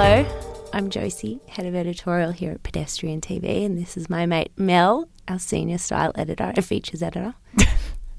Hello, I'm Josie, Head of Editorial here at Pedestrian TV, and this is my mate Mel, our Senior Style Editor and Features Editor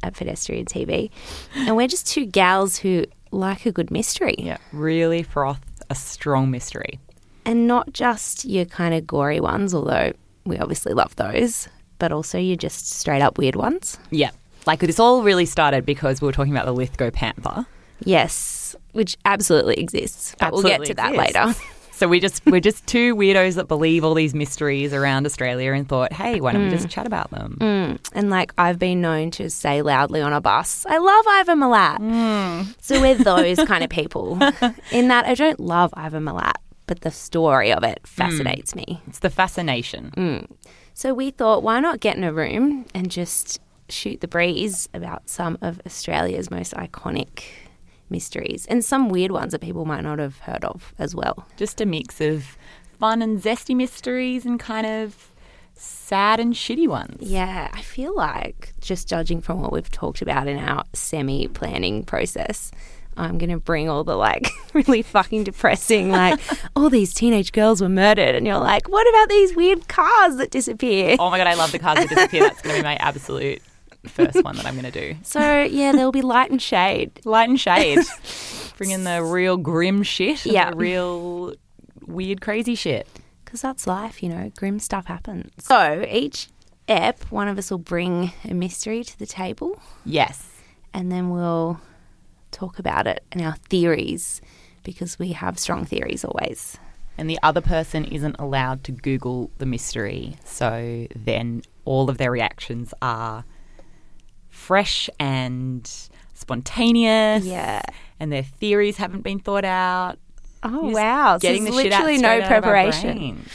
at Pedestrian TV. And we're just two gals who like a good mystery. Yeah, really froth a strong mystery. And not just your kind of gory ones, although we obviously love those, but also your just straight up weird ones. Yeah, like this all really started because we were talking about the Lithgow Panther. Yes, which absolutely exists, but absolutely we'll get to that later. So we're just two weirdos that believe all these mysteries around Australia and thought, hey, why don't we just chat about them? And like I've been known to say loudly on a bus, I love Ivan Milat. So we're those kind of people in that I don't love Ivan Milat, but the story of it fascinates me. It's the fascination. So we thought, why not get in a room and just shoot the breeze about some of Australia's most iconic mysteries and some weird ones that people might not have heard of as well. Just a mix of fun and zesty mysteries and kind of sad and shitty ones. Yeah, I feel like just judging from what we've talked about in our semi-planning process, I'm going to bring all the like really fucking depressing, like all these teenage girls were murdered and you're like, what about these weird cars that disappear? Oh my God, I love the cars that disappear. That's going to be my absolute first one that I'm going to do. So, yeah, there'll be light and shade. Light and shade. Bring in the real grim shit. Yeah. The real weird, crazy shit. Because that's life, you know. Grim stuff happens. So, each ep, one of us will bring a mystery to the table. Yes. And then we'll talk about it and our theories, because we have strong theories always. And the other person isn't allowed to Google the mystery. So, then all of their reactions are fresh and spontaneous. Yeah. And their theories haven't been thought out. Oh, wow. So there's literally no preparation.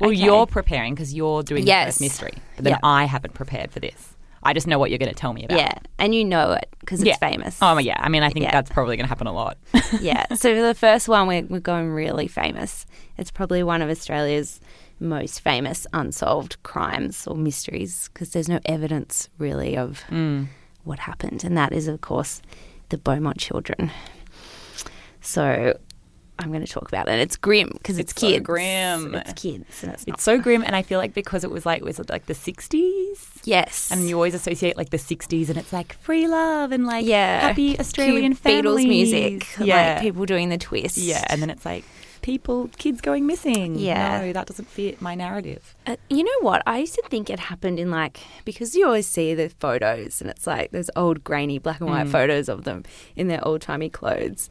Well, okay. You're preparing because you're doing the first mystery. But then I haven't prepared for this. I just know what you're going to tell me about. Yeah. And you know it because it's famous. Oh, yeah. I mean, I think that's probably going to happen a lot. Yeah. So for the first one, we're going really famous. It's probably one of Australia's most famous unsolved crimes or mysteries because there's no evidence really of what happened. And that is, of course, the Beaumont children. So I'm going to talk about it. And it's grim because it's kids. It's so grim. It's kids. And it's so grim. And I feel like because it was like, the 60s? Yes. And you always associate like the 60s and it's like free love and like happy Australian families. Beatles music. Yeah. Like people doing the twist. Yeah. And then it's like kids going missing. Yeah. No, that doesn't fit my narrative. You know what? I used to think it happened in like, because you always see the photos and it's like those old grainy black and white photos of them in their old timey clothes.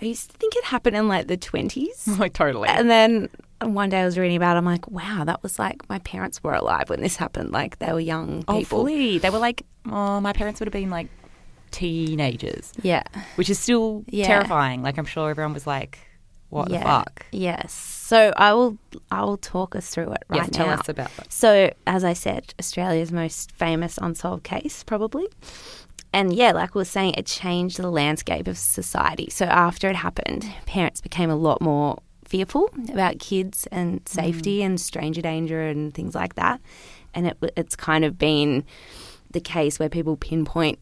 I used to think it happened in like the 20s. Like totally. And then one day I was reading about it, I'm like, wow, that was like my parents were alive when this happened. Like they were young people. Oh, fully. They were like, my parents would have been like teenagers. Yeah. Which is still terrifying. Like I'm sure everyone was like, what the fuck? Yes. So I will talk us through it right now. Tell us about that. So as I said, Australia's most famous unsolved case probably. And yeah, like we were saying, it changed the landscape of society. So after it happened, parents became a lot more fearful about kids and safety and stranger danger and things like that. And it's kind of been the case where people pinpoint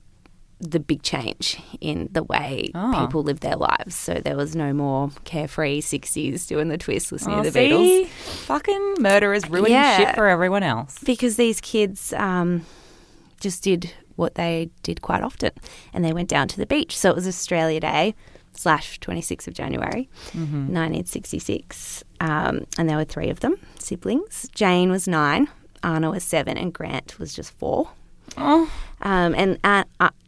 the big change in the way people live their lives. So there was no more carefree 60s doing the twist listening to the Beatles. Fucking murderers ruining shit for everyone else. Because these kids just did what they did quite often and they went down to the beach. So it was Australia Day / 26th of January, 1966. And there were three of them, siblings. Jane was 9, Anna was 7 and Grant was just 4. Oh. And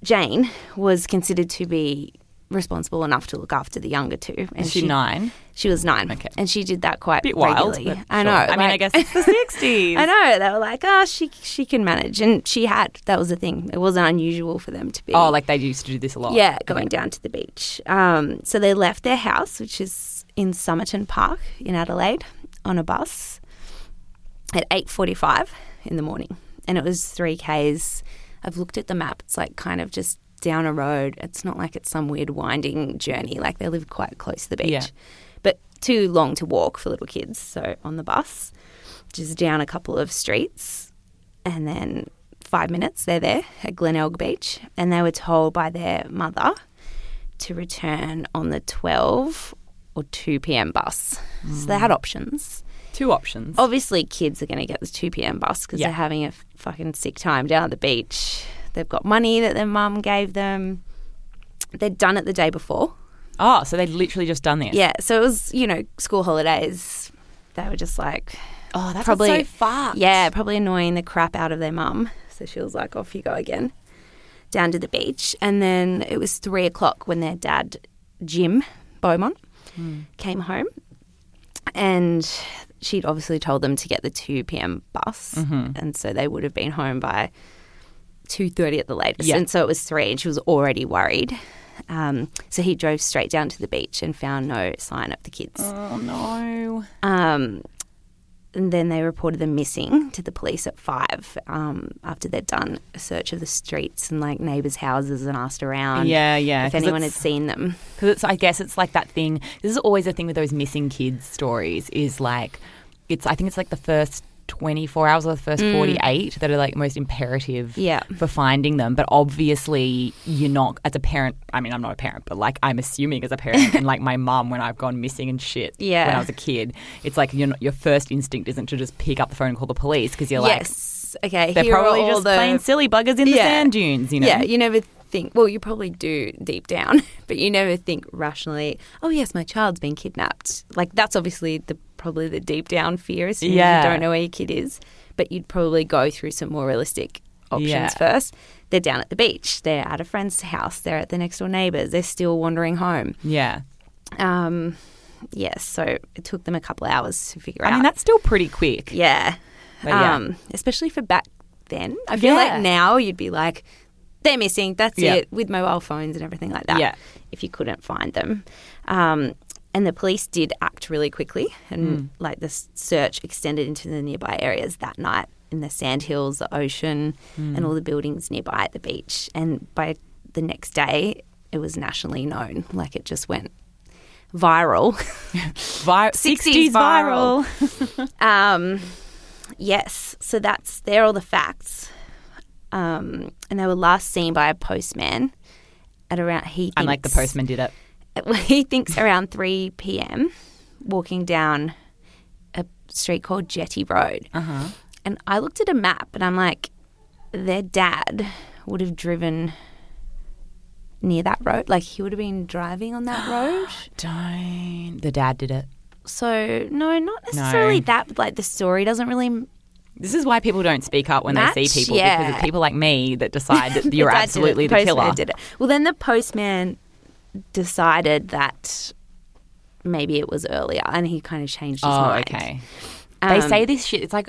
Jane was considered to be responsible enough to look after the younger two. And she 9? She was 9. Okay. And she did that quite regularly. Wild, I know. I mean, I guess it's the 60s. I know. They were like, she can manage. And she had. That was the thing. It wasn't unusual for them to be. Oh, like they used to do this a lot. Yeah, going down to the beach. So they left their house, which is in Somerton Park in Adelaide, on a bus at 8:45 in the morning. And it was 3 km. I've looked at the map. It's like kind of just down a road. It's not like it's some weird winding journey. Like they live quite close to the beach. Yeah. But too long to walk for little kids. So on the bus, just down a couple of streets. And then 5 minutes, they're there at Glenelg Beach. And they were told by their mother to return on the 12 or 2pm bus. So they had options. Two options. Obviously, kids are going to get the 2pm bus because they're having a fucking sick time down at the beach. They've got money that their mum gave them. They'd done it the day before. Oh, so they'd literally just done this. Yeah, so it was, you know, school holidays. They were just like... Oh, that's so fucked. Yeah, probably annoying the crap out of their mum. So she was like, off you go again, down to the beach. And then it was 3 o'clock when their dad, Jim Beaumont, came home. And she'd obviously told them to get the 2pm bus. Mm-hmm. And so they would have been home by 2:30 at the latest. Yeah. And so it was 3 and she was already worried. So he drove straight down to the beach and found no sign of the kids. Oh, no. And then they reported them missing to the police at 5 after they'd done a search of the streets and, like, neighbours' houses and asked around if anyone had seen them. Because I guess it's like that thing. This is always a thing with those missing kids stories is, like, I think it's, like, the first 24 hours or the first 48 that are, like, most imperative for finding them. But obviously you're not, as a parent, I mean, I'm not a parent, but, like, I'm assuming as a parent and, like, my mum when I've gone missing and shit when I was a kid, it's like you're not, your first instinct isn't to just pick up the phone and call the police because you're like, okay, they're probably just plain silly buggers in the sand dunes, you know? Yeah, you never think, well, you probably do deep down, but you never think rationally, oh, yes, my child's been kidnapped. Like, that's obviously probably the deep down fear is you don't know where your kid is, but you'd probably go through some more realistic options first. They're down at the beach. They're at a friend's house. They're at the next door neighbours. They're still wandering home. Yeah. So it took them a couple of hours to figure out. I mean, that's still pretty quick. Yeah. But, especially for back then. I feel like now you'd be like, they're missing. That's it, with mobile phones and everything like that. Yeah. If you couldn't find them. And the police did act really quickly and, like, the search extended into the nearby areas that night in the sand hills, the ocean and all the buildings nearby at the beach. And by the next day, it was nationally known. Like, it just went viral. 60s viral. Yes. So they're all the facts. And they were last seen by a postman at around... And, like, the postman did it. He thinks around 3 p.m. walking down a street called Jetty Road. Uh-huh. And I looked at a map and I'm like, their dad would have driven near that road. Like, he would have been driving on that road. Don't. The dad did it. So, no, not necessarily that. But, like, the story doesn't really... This is why people don't speak up when they see people because it's people like me that decide that you're absolutely the killer. Did it. Well, then the postman... decided that maybe it was earlier and he kind of changed his mind. Oh, okay. They say this shit. It's like,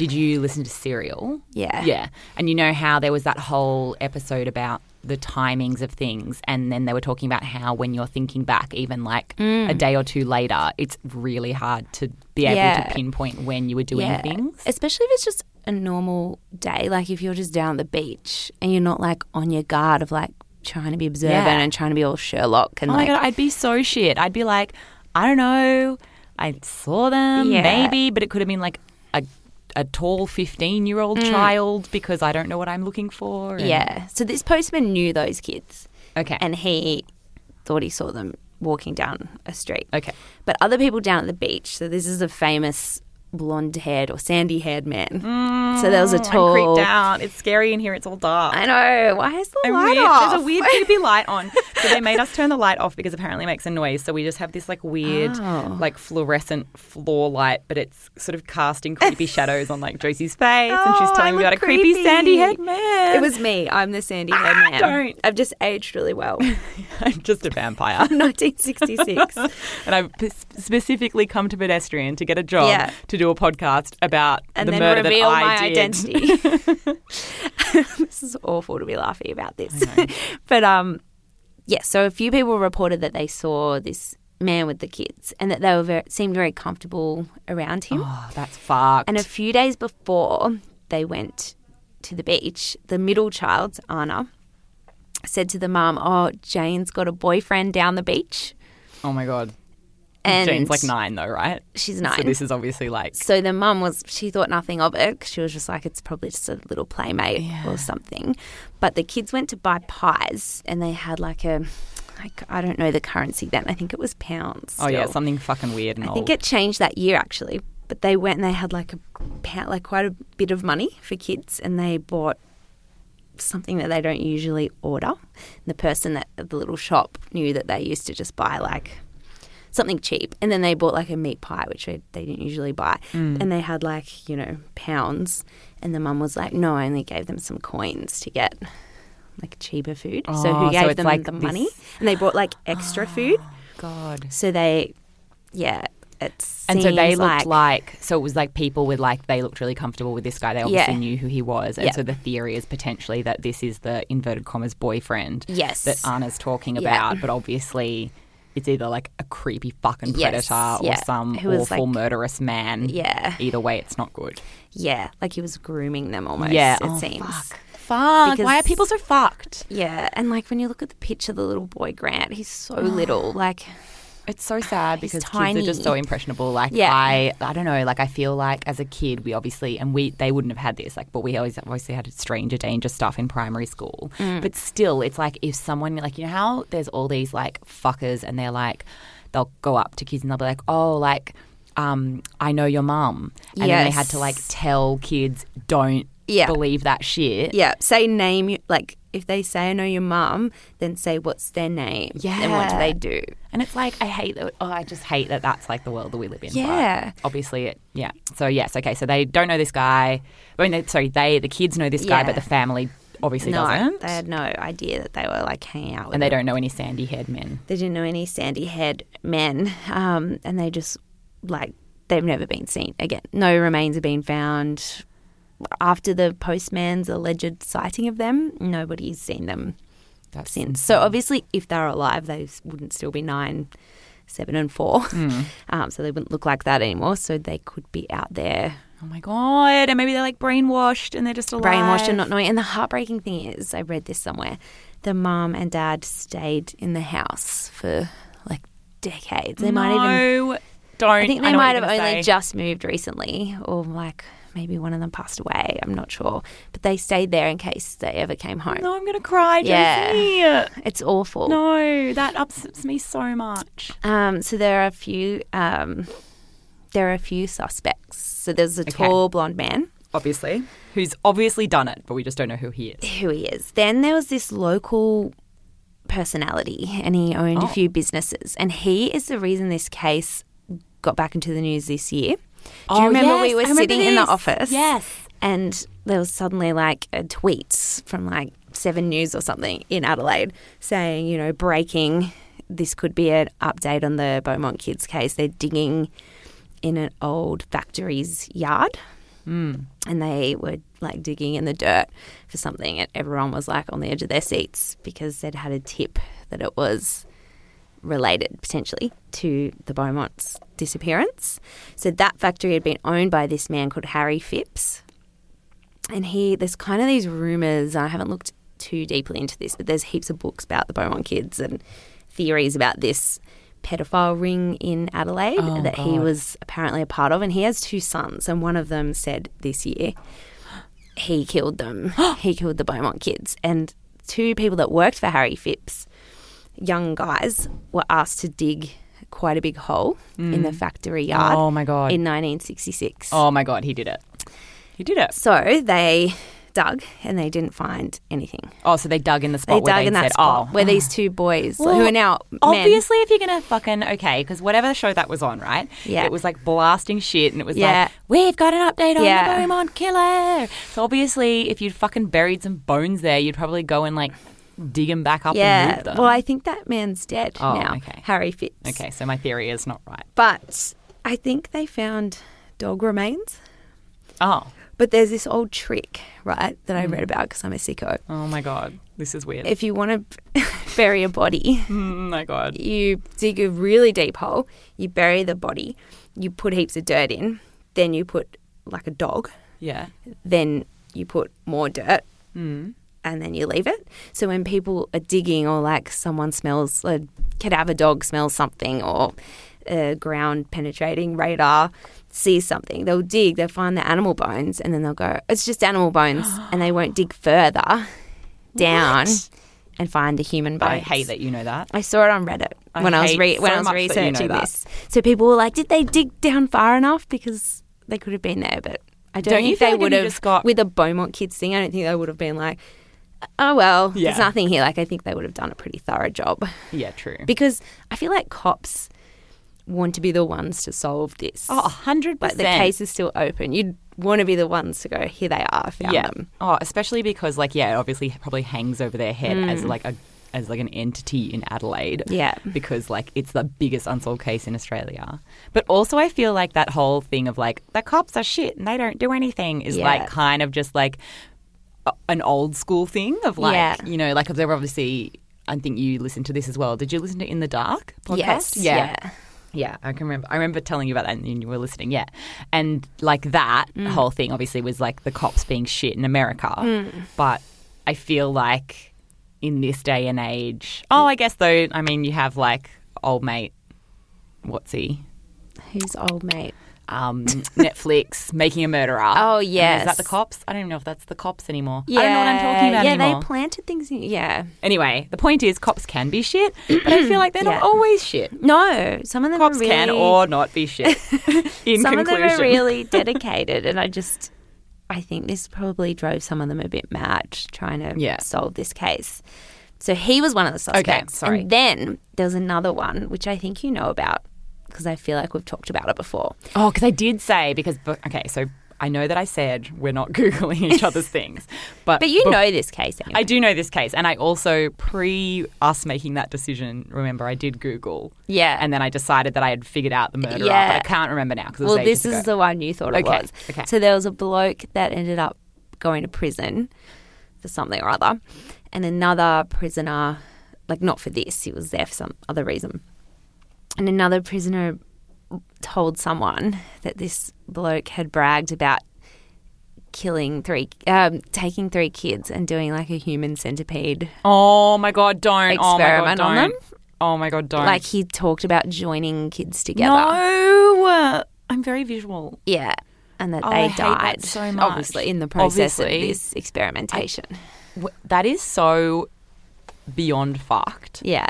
did you listen to Serial? Yeah. Yeah. And you know how there was that whole episode about the timings of things and then they were talking about how when you're thinking back even like a day or two later, it's really hard to be able to pinpoint when you were doing things. Especially if it's just a normal day. Like if you're just down the beach and you're not like on your guard of like, trying to be observant and trying to be all Sherlock. And my God, I'd be so shit. I'd be like, I don't know, I saw them, maybe, but it could have been like a tall 15-year-old child because I don't know what I'm looking for. And... Yeah. So this postman knew those kids. Okay. And he thought he saw them walking down a street. Okay. But other people down at the beach, so this is a famous blonde-haired or sandy-haired man. So there was a tall... I'm creeped out. It's scary in here. It's all dark. I know. Why is the light off? There's a weird creepy light on. So they made us turn the light off because apparently it makes a noise. So we just have this like weird like fluorescent floor light, but it's sort of casting creepy shadows on like Josie's face and she's telling me about a creepy sandy-haired man. It was me. I'm the sandy-haired man. Don't. I've just aged really well. I'm just a vampire. 1966. And I've specifically come to Pedestrian to get a job to do a podcast about and the murder that I did. And then reveal my identity. This is awful to be laughing about this. But, so a few people reported that they saw this man with the kids and that they were seemed very comfortable around him. Oh, that's fucked. And a few days before they went to the beach, the middle child, Anna, said to the mum, oh, Jane's got a boyfriend down the beach. Oh, my God. And Jane's like 9 though, right? She's 9. So this is obviously like... So the mum she thought nothing of it because she was just like, it's probably just a little playmate or something. But the kids went to buy pies and they had like a I don't know the currency then. I think it was pounds. Still. Oh, yeah, something fucking weird and old. I think it changed that year, actually. But they went and they had like a pound, like quite a bit of money for kids, and they bought something that they don't usually order. And the person at the little shop knew that they used to just buy like something cheap. And then they bought like a meat pie, which they didn't usually buy. Mm. And they had like, you know, pounds. And the mum was like, no, I only gave them some coins to get like cheaper food. Oh, so who gave them like the money? And they bought like extra food. God. So they, yeah. And so they looked like, so it was like people with like, they looked really comfortable with this guy. They obviously knew who he was. And so the theory is potentially that this is the inverted commas boyfriend that Anna's talking about. But obviously it's either like a creepy fucking predator or some awful like, murderous man. Yeah. Either way, it's not good. Yeah. Like he was grooming them almost, it seems. Fuck. Because, why are people so fucked? Yeah. And like when you look at the picture of the little boy Grant, he's so little. Like... It's so sad because kids are just so impressionable. Like I don't know, like I feel like as a kid we obviously, and they wouldn't have had this, like, but we always obviously had stranger danger stuff in primary school. Mm. But still it's like if someone, like, you know how there's all these like fuckers and they're like, they'll go up to kids and they'll be like, oh, like, I know your mum. And then they had to like tell kids don't believe that shit. Yeah. Say name, like if they say I know your mum, then say what's their name. Yeah. And what do they do? And it's like I hate that. Oh, I just hate that that's like the world that we live in. Yeah. But obviously it. Yeah. So yes. Okay. So they don't know this guy. I mean, the kids know this guy, but the family obviously doesn't. They had no idea that they were like hanging out with. And they don't know any sandy-haired men. They didn't know any sandy-haired men. And they just like they've never been seen again. No remains have been found. After the postman's alleged sighting of them, nobody's seen them since. Insane. So obviously if they were alive, they wouldn't still be 9, 7 and 4. Mm. So they wouldn't look like that anymore. So they could be out there. Oh, my God. And maybe they're like brainwashed and they're just alive. Brainwashed and not knowing. And the heartbreaking thing is, I read this somewhere, the mum and dad stayed in the house for like decades. They I think they might have only just moved recently, or like – maybe one of them passed away. I'm not sure. But they stayed there in case they ever came home. No, I'm going to cry, Jessie. Yeah, it's awful. No, that upsets me so much. So there are a few suspects. So there's a tall blonde man. Obviously. Who's obviously done it, but we just don't know who he is. Then there was this local personality, and he owned a few businesses. And he is the reason this case got back into the news this year. Do you remember we were sitting in the office? Yes. And there was suddenly like a tweet from like 7 News or something in Adelaide saying, you know, breaking, this could be an update on the Beaumont kids case. They're digging in an old factory's yard. Mm. And they were like digging in the dirt for something, and everyone was like on the edge of their seats because they'd had a tip that it was related potentially to the Beaumont's disappearance. So that factory had been owned by this man called Harry Phipps. And there's kind of these rumours, I haven't looked too deeply into this, but there's heaps of books about the Beaumont kids and theories about this pedophile ring in Adelaide that he was apparently a part of. And he has 2 sons, and one of them said this year he killed them. He killed the Beaumont kids. And 2 people that worked for Harry Phipps, young guys, were asked to dig quite a big hole in the factory yard. Oh, my God. In 1966. Oh, my God. He did it. So they dug and they didn't find anything. Oh, so they dug in the spot where they said, oh. Where these 2 boys, well, who are now men. Obviously, if you're going to because whatever show that was on, right? Yeah. It was like blasting shit, and it was like, we've got an update on the Beaumont killer. So obviously, if you'd fucking buried some bones there, you'd probably go and like dig them back up and move them. Well, I think that man's dead now, Harry Phipps. Okay, so my theory is not right. But I think they found dog remains. Oh. But there's this old trick, right, that I read about because I'm a sicko. Oh, my God. This is weird. If you want to bury a body, my God, you dig a really deep hole, you bury the body, you put heaps of dirt in, then you put like a dog. Yeah. Then you put more dirt. Mm. And then you leave it. So when people are digging, or like someone smells, a cadaver dog smells something, or a ground penetrating radar sees something, they'll dig, they'll find the animal bones, and then they'll go, it's just animal bones, and they won't dig further down and find the human bones. I hate that you know that. I saw it on Reddit when I was researching this. So people were like, did they dig down far enough? Because they could have been there, but I don't think they would have, with a Beaumont Kids thing, I don't think they would have been like, oh, well, there's nothing here. Like, I think they would have done a pretty thorough job. Yeah, true. Because I feel like cops want to be the ones to solve this. Oh, 100%. Like, the case is still open. You'd want to be the ones to go, here they are, I found them. Oh, especially because, like, yeah, it obviously probably hangs over their head as an entity in Adelaide. Yeah. Because, like, it's the biggest unsolved case in Australia. But also I feel like that whole thing of, like, the cops are shit and they don't do anything is kind of just, like, an old school thing of, like, you know, like, they're obviously, I think you listened to this as well. Did you listen to In the Dark podcast? Yes. Yeah. Yeah, I can remember. I remember telling you about that and you were listening, yeah. And, like, that whole thing obviously was, like, the cops being shit in America. Mm. But I feel like in this day and age, I guess, though, I mean, you have, like, old mate, what's he? Who's old mate? Netflix, Making a Murderer. Oh, yes. Is that the cops? I don't even know if that's the cops anymore. Yeah. I don't know what I'm talking about anymore. Yeah, they planted things in. Yeah. Anyway, the point is cops can be shit, but I feel like they're not always shit. No. Some of them cops are really... Cops can or not be shit. Some of them are really dedicated, and I think this probably drove some of them a bit mad trying to solve this case. So he was one of the suspects. Okay, sorry. And then there was another one, which I think you know about, because I feel like we've talked about it before. Oh, because I did say, so I know that I said we're not Googling each other's things. But you know this case anyway. I do know this case. And I also, pre us making that decision, remember, I did Google. Yeah. And then I decided that I had figured out the murderer. Yeah. But I can't remember now because it was ages ago. Well, this is the one you thought it was. Okay. So there was a bloke that ended up going to prison for something or other. And another prisoner, like, not for this. He was there for some other reason. And another prisoner told someone that this bloke had bragged about taking three kids and doing, like, a human centipede. Oh my God, don't. Experiment on them. Oh my God, don't. Like, he talked about joining kids together. No, I'm very visual. Yeah, and that they died, that so much. Obviously, in the process of this experimentation. That is so beyond fucked. Yeah.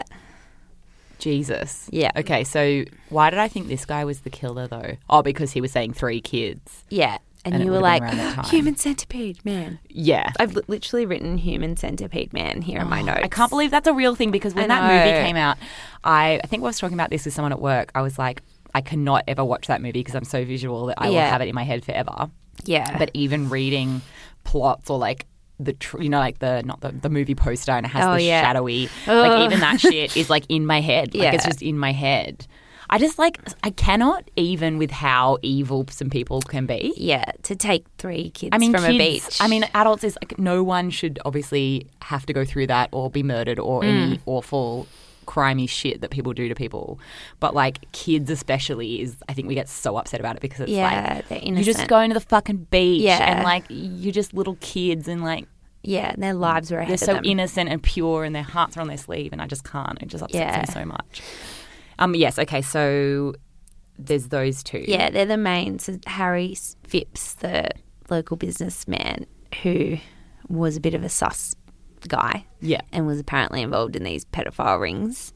Jesus. Yeah. Okay, so why did I think this guy was the killer, though? Oh, because he was saying three kids. Yeah. And you were like, human centipede man. Yeah. I've literally written human centipede man here in my notes. I can't believe that's a real thing, because when that movie came out, I think I was talking about this with someone at work. I was like, I cannot ever watch that movie because I'm so visual that I will have it in my head forever. Yeah. But even reading plots or, like, the movie poster, and it has shadowy, like, even that shit is, like, in my head. Like, it's just in my head. I just, like, I cannot even with how evil some people can be. Yeah, to take three kids from a beach. I mean, adults is, like, no one should obviously have to go through that or be murdered or any awful crimey shit that people do to people. But, like, kids especially is, I think we get so upset about it because it's like, they're innocent. You're just going to the fucking beach and, like, you're just little kids and, like, and their lives are ahead of them. They're so innocent and pure and their hearts are on their sleeve, and I just can't. It just upsets me so much. Yes, okay, so there's those two. Yeah, they're the main. So Harry Phipps, the local businessman who was a bit of a sus guy and was apparently involved in these pedophile rings,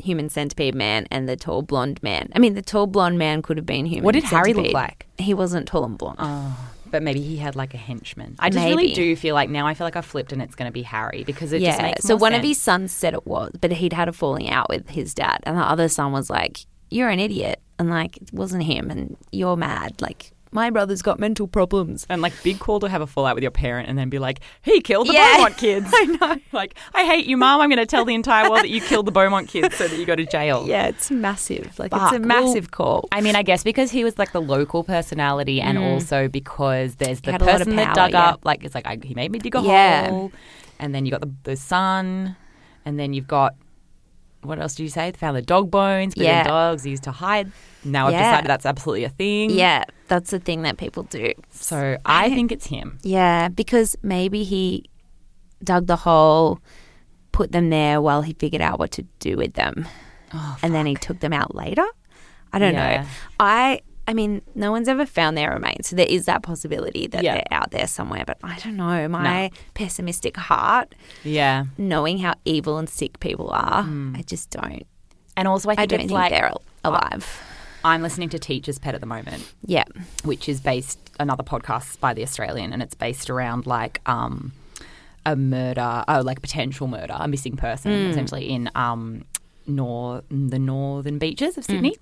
human centipede man, and the tall blonde man. I mean, the tall blonde man could have been human centipede. What did Harry look like? He wasn't tall and blonde. Oh, but maybe he had, like, a henchman. I just really do feel like now I feel like I flipped and it's going to be Harry because it just makes sense. So one of his sons said it was, but he'd had a falling out with his dad, and the other son was like, you're an idiot, and, like, it wasn't him and you're mad, like, my brother's got mental problems. And, like, big call to have a fallout with your parent and then be like, he killed the Beaumont kids. I know. Like, I hate you, Mum. I'm going to tell the entire world that you killed the Beaumont kids so that you go to jail. Yeah, it's massive. Like, it's a massive call. I mean, I guess because he was, like, the local personality and also because there's the person that dug up. Like, it's like, he made me dig a hole. And then you got the son. And then you've got, what else did you say? They found the dog bones. But the dogs used to hide. Now I've decided that's absolutely a thing. Yeah, that's a thing that people do. So I think it's him. Yeah, because maybe he dug the hole, put them there while he figured out what to do with them. Oh, and then he took them out later. I don't know. I I mean, no one's ever found their remains, so there is that possibility that they're out there somewhere. But I don't know. My pessimistic heart, knowing how evil and sick people are, I just don't. And also, I don't think like, they're alive. I'm listening to Teacher's Pet at the moment. Yeah, which is based another podcast by The Australian, and it's based around like a murder, like potential murder, a missing person, essentially in the northern beaches of Sydney,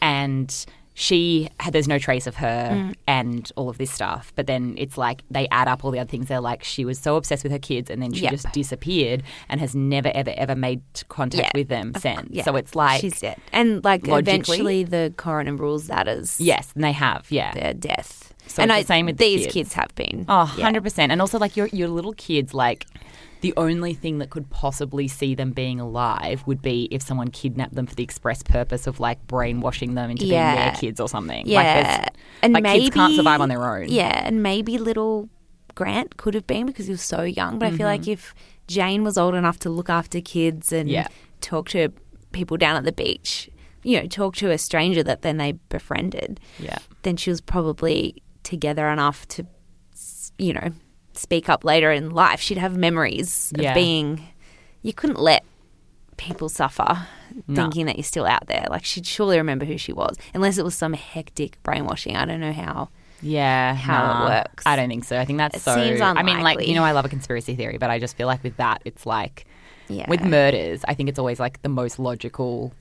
and. There's no trace of her and all of this stuff. But then it's like they add up all the other things. They're like, she was so obsessed with her kids and then she just disappeared and has never, ever, ever made contact with them since. Yeah. So it's like. She's dead. And like eventually the coroner rules that as. Yes, and they have, their death. So it's the same with these kids have been. Oh, 100%. Yeah. And also like your little kids, like. The only thing that could possibly see them being alive would be if someone kidnapped them for the express purpose of, like, brainwashing them into being their kids or something. Yeah. Like, and like maybe, kids can't survive on their own. Yeah, and maybe little Grant could have been because he was so young. But I feel like if Jane was old enough to look after kids and talk to people down at the beach, you know, talk to a stranger that then they befriended, then she was probably together enough to, you know, speak up later in life. She'd have memories of being. You couldn't let people suffer thinking that you're still out there. Like she'd surely remember who she was, unless it was some hectic brainwashing. I don't know how. Yeah, how it works. I don't think so. I think that's seems unlikely. I mean, like, you know, I love a conspiracy theory, but I just feel like with that, it's like with murders, I think it's always like the most logical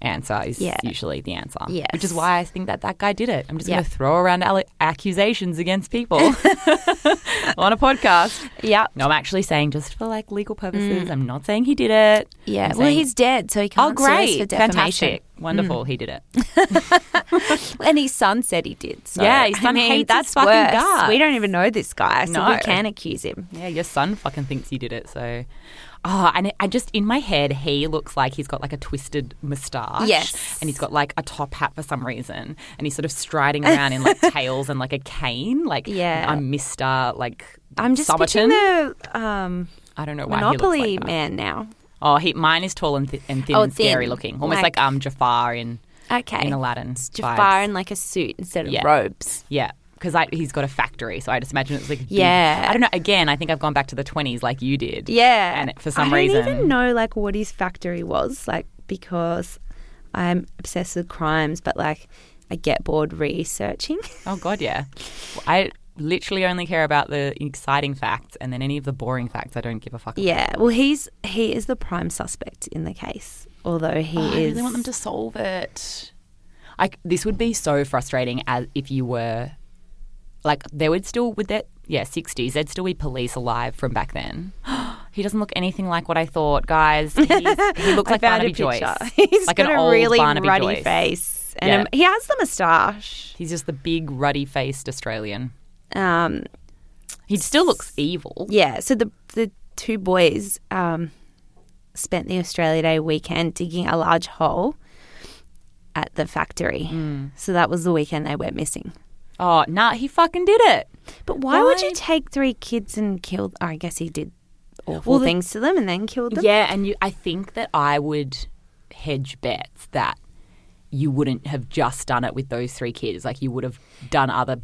answer is usually the answer. Yes. Which is why I think that guy did it. I'm just going to throw around accusations against people on a podcast. Yeah. No, I'm actually saying just for like legal purposes. I'm not saying he did it. Yeah. Well, he's dead, so he can't sue us for defamation. Fantastic. Wonderful. He did it. And his son said he did. So. Yeah, his son hates his fucking guts. We don't even know this guy, so we can accuse him. Yeah, your son fucking thinks he did it, so... Oh, and I just, in my head, he looks like he's got like a twisted moustache. Yes. And he's got like a top hat for some reason. And he's sort of striding around in like tails and like a cane. Like, I'm Mr. like I'm just Somerton. The I don't know why Monopoly he looks like man now. Oh, mine is tall and, thin and scary looking. Almost like Jafar in Aladdin. It's Jafar in like a suit instead of robes. Yeah. Because he's got a factory, so I just imagine it's like big. Yeah. I don't know. Again, I think I've gone back to the 20s like you did. Yeah. And for some reason. I don't even know like what his factory was like because I'm obsessed with crimes but like I get bored researching. Oh, God, yeah. I literally only care about the exciting facts and then any of the boring facts I don't give a fuck about. Yeah. Well, he is the prime suspect in the case, although he is. I really want them to solve it. This would be so frustrating as if you were... Like, there would still, 60s, there'd still be police alive from back then. He doesn't look anything like what I thought, guys. He looks like Barnaby Joyce. He's like got a really ruddy face. And he has the moustache. He's just the big, ruddy-faced Australian. He still looks evil. Yeah, so the two boys spent the Australia Day weekend digging a large hole at the factory. So that was the weekend they went missing. Oh, nah, he fucking did it. But why would you take three kids and kill them? Oh, I guess he did awful things to them and then killed them. Yeah, and I think that I would hedge bets that you wouldn't have just done it with those three kids. Like, you would have done other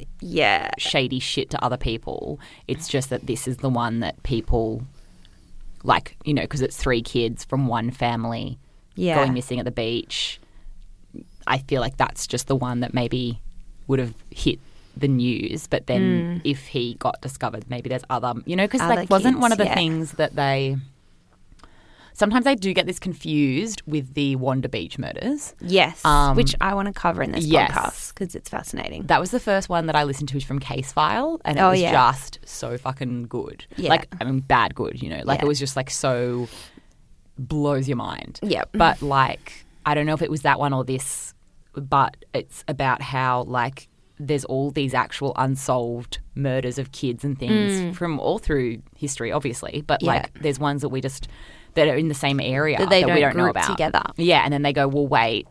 shady shit to other people. It's just that this is the one that people, like, you know, because it's three kids from one family going missing at the beach. I feel like that's just the one that maybe... would have hit the news, but then if he got discovered, maybe there's other, you know, because like wasn't kids, one of the things that they sometimes they do get this confused with the Wanda Beach murders. Yes, which I want to cover in this podcast because it's fascinating. That was the first one that I listened to from Case File, and it was just so fucking good. Yeah. Like I mean, bad good, you know, like it was just like so blows your mind. Yeah, but like I don't know if it was that one or this. But it's about how, like, there's all these actual unsolved murders of kids and things from all through history, obviously. But, like, there's ones that we just – that are in the same area that we don't know about. Together. Yeah, and then they go, well, wait,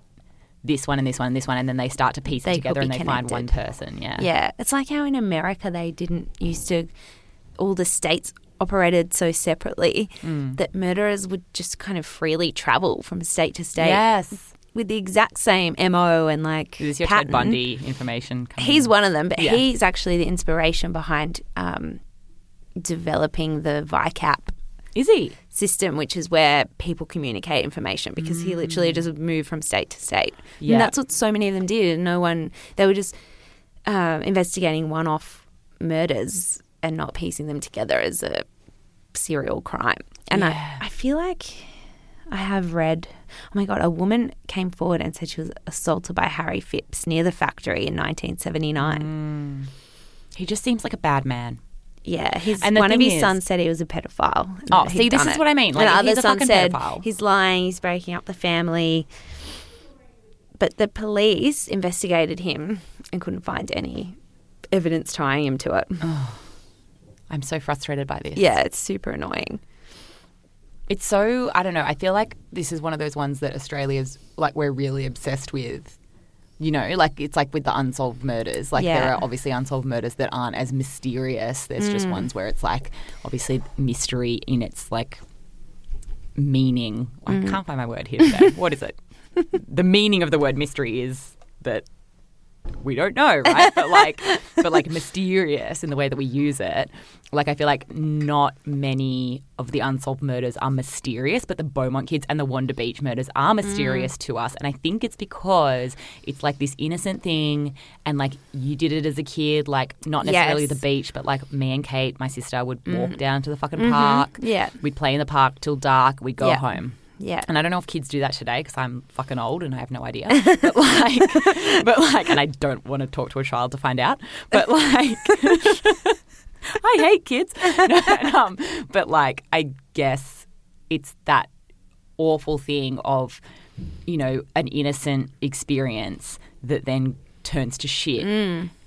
this one and this one and this one, and then they start to piece it together and they find one person, Yeah, it's like how in America they didn't used to – all the states operated so separately that murderers would just kind of freely travel from state to state. Yes. with the exact same MO and like pattern. Is this your Ted Bundy information? He's one of them, but he's actually the inspiration behind developing the VICAP system, which is where people communicate information, because he literally just moved from state to state. Yeah. And that's what so many of them did. No one, they were just investigating one-off murders and not piecing them together as a serial crime. And I feel like I have read, oh my God, a woman came forward and said she was assaulted by Harry Phipps near the factory in 1979. Mm. He just seems like a bad man. Yeah, one of his sons said he was a pedophile. Oh, see, this is what I mean. Like, and other son said he's lying, he's breaking up the family. But the police investigated him and couldn't find any evidence tying him to it. Oh, I'm so frustrated by this. Yeah, it's super annoying. It's so, I don't know, I feel like this is one of those ones that Australia's, like, we're really obsessed with. You know, like it's like with the unsolved murders. Like there are obviously unsolved murders that aren't as mysterious. There's just ones where it's like obviously mystery in its like meaning. I can't find my word here today. What is it? The meaning of the word mystery is that we don't know, right? But like mysterious in the way that we use it. Like I feel like not many of the unsolved murders are mysterious, but the Beaumont kids and the Wanda Beach murders are mysterious to us. And I think it's because it's like this innocent thing and like you did it as a kid, like not necessarily the beach, but like me and Kate, my sister, would walk down to the fucking park. Yeah. We'd play in the park till dark. We'd go home. Yeah. And I don't know if kids do that today because I'm fucking old and I have no idea. But and I don't want to talk to a child to find out. But like, I hate kids. But I guess it's that awful thing of, you know, an innocent experience that then turns to shit.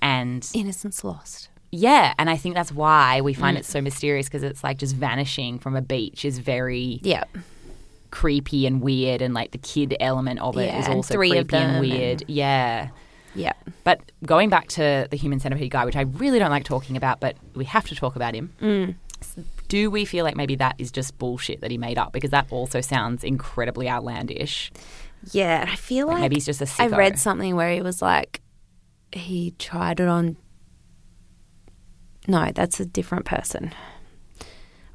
And innocence lost. Yeah, and I think that's why we find it so mysterious, because it's like just vanishing from a beach is very creepy and weird, and like the kid element of it is also creepy and weird. Yeah. But going back to the human centipede guy, which I really don't like talking about, but we have to talk about him. Do we feel like maybe that is just bullshit that he made up? Because that also sounds incredibly outlandish. Yeah, I feel like maybe he's just a sicko. I read something where he was like, he tried it on. No, that's a different person,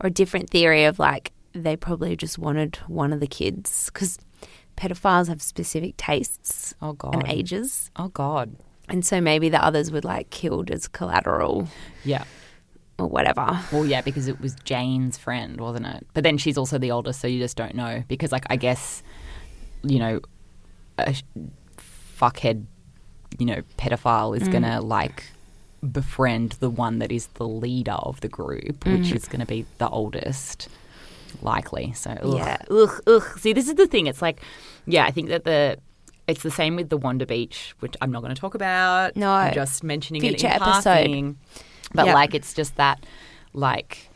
or a different theory of like, they probably just wanted one of the kids, because pedophiles have specific tastes and ages. Oh, God. And so maybe the others were, like, killed as collateral. Yeah. Or whatever. Well, yeah, because it was Jane's friend, wasn't it? But then she's also the oldest, so you just don't know, because, like, I guess, you know, a fuckhead, you know, pedophile is going to, like, befriend the one that is the leader of the group, which is going to be the oldest. Likely. So, see, this is the thing. It's like, I think that it's the same with the Wanda Beach, which I'm not going to talk about. No. I'm just mentioning it in passing. But, like, it's just that, like,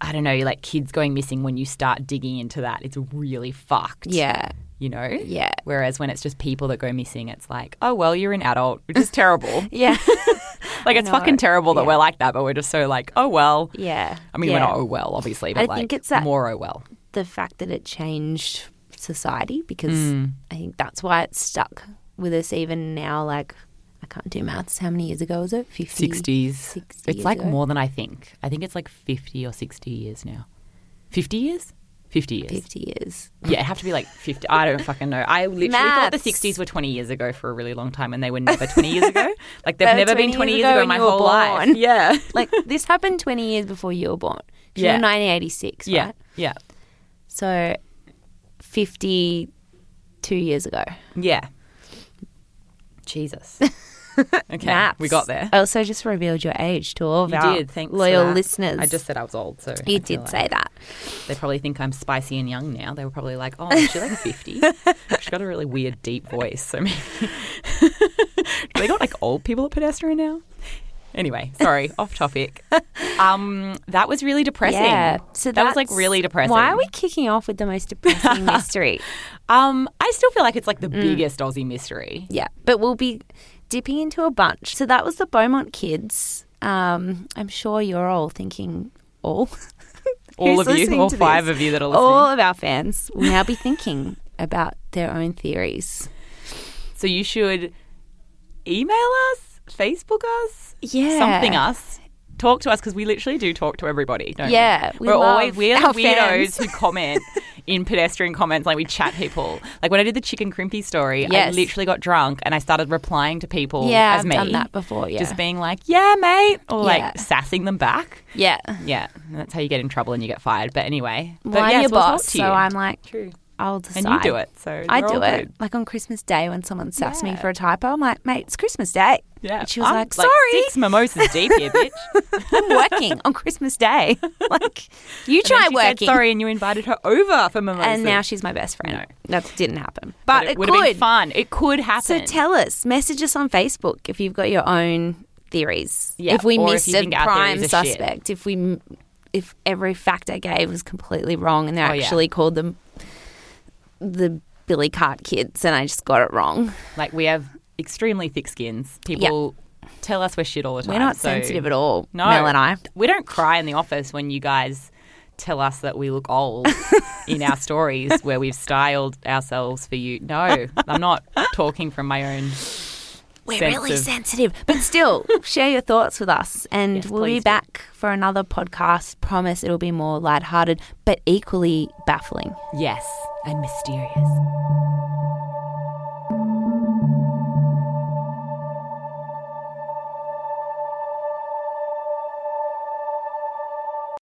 I don't know, like kids going missing, when you start digging into that, it's really fucked. Yeah. You know? Yeah. Whereas when it's just people that go missing, it's like, oh, well, you're an adult, which is terrible. Like, it's fucking terrible that we're like that, but we're just so like, oh, well. Yeah. I mean, we're not oh, well, obviously, but I like think it's that, more oh, well. The fact that it changed society, because I think that's why it's stuck with us even now. Like, I can't do maths. How many years ago was it? 50? 60s. 60 it's like ago. More than I think. I think it's like 50 or 60 years now. 50 years? 50 years. 50 years. Yeah, it'd have to be like 50. I don't fucking know. I literally thought the 60s were 20 years ago for a really long time, and they were never 20 years ago. Like, they've never been 20 years ago my whole life. Yeah. Like, this happened 20 years before you were born. So you were 1986, right? Yeah. So 52 years ago. Yeah. Jesus. Okay, Maps. We got there. I also just revealed your age to all of our loyal listeners. I just said I was old, so you did like say that. They probably think I'm spicy and young now. They were probably like, "Oh, she's like 50. She's got a really weird, deep voice." So maybe they got like old people at Pedestrian now. Anyway, sorry, off topic. That was really depressing. Yeah, so that was like really depressing. Why are we kicking off with the most depressing mystery? I still feel like it's like the biggest Aussie mystery. Yeah, but we'll be dipping into a bunch. So that was the Beaumont kids. I'm sure you're all thinking, all of you, all five of you that are listening. All of our fans will now be thinking, about their own theories. So you should email us, Facebook us, something us. Talk to us, because we literally do talk to everybody, don't we? Yeah, we're the weirdos who comment in pedestrian comments. Like, we chat people. Like, when I did the chicken crimpy story, I literally got drunk and I started replying to people as me. Yeah, I've done that before, yeah. Just being like, yeah, mate, or like sassing them back. Yeah. Yeah, and that's how you get in trouble and you get fired. But anyway. But I'm your boss, so I'm like, true. I'll decide. And you do it. So I do it. Good. Like on Christmas Day when someone sassed me for a typo, I'm like, mate, it's Christmas Day. Yeah. And she was like, sorry. Like 6 mimosas deep here, bitch. I'm working on Christmas Day. Like, you try working. Said sorry, and you invited her over for mimosas. And now she's my best friend. No. That didn't happen. But it would have been fun. It could happen. So tell us. Message us on Facebook if you've got your own theories. Yeah. If we missed a prime suspect. If every fact I gave was completely wrong and they're actually called them the Billy Cart kids and I just got it wrong. Like, we have extremely thick skins. People tell us we're shit all the time. We're not sensitive at all, Mel and I. We don't cry in the office when you guys tell us that we look old in our stories where we've styled ourselves for you. No, I'm not talking from my own We're really sensitive. But still, share your thoughts with us and we'll be back for another podcast. Promise it'll be more lighthearted but equally baffling. Yes, and mysterious.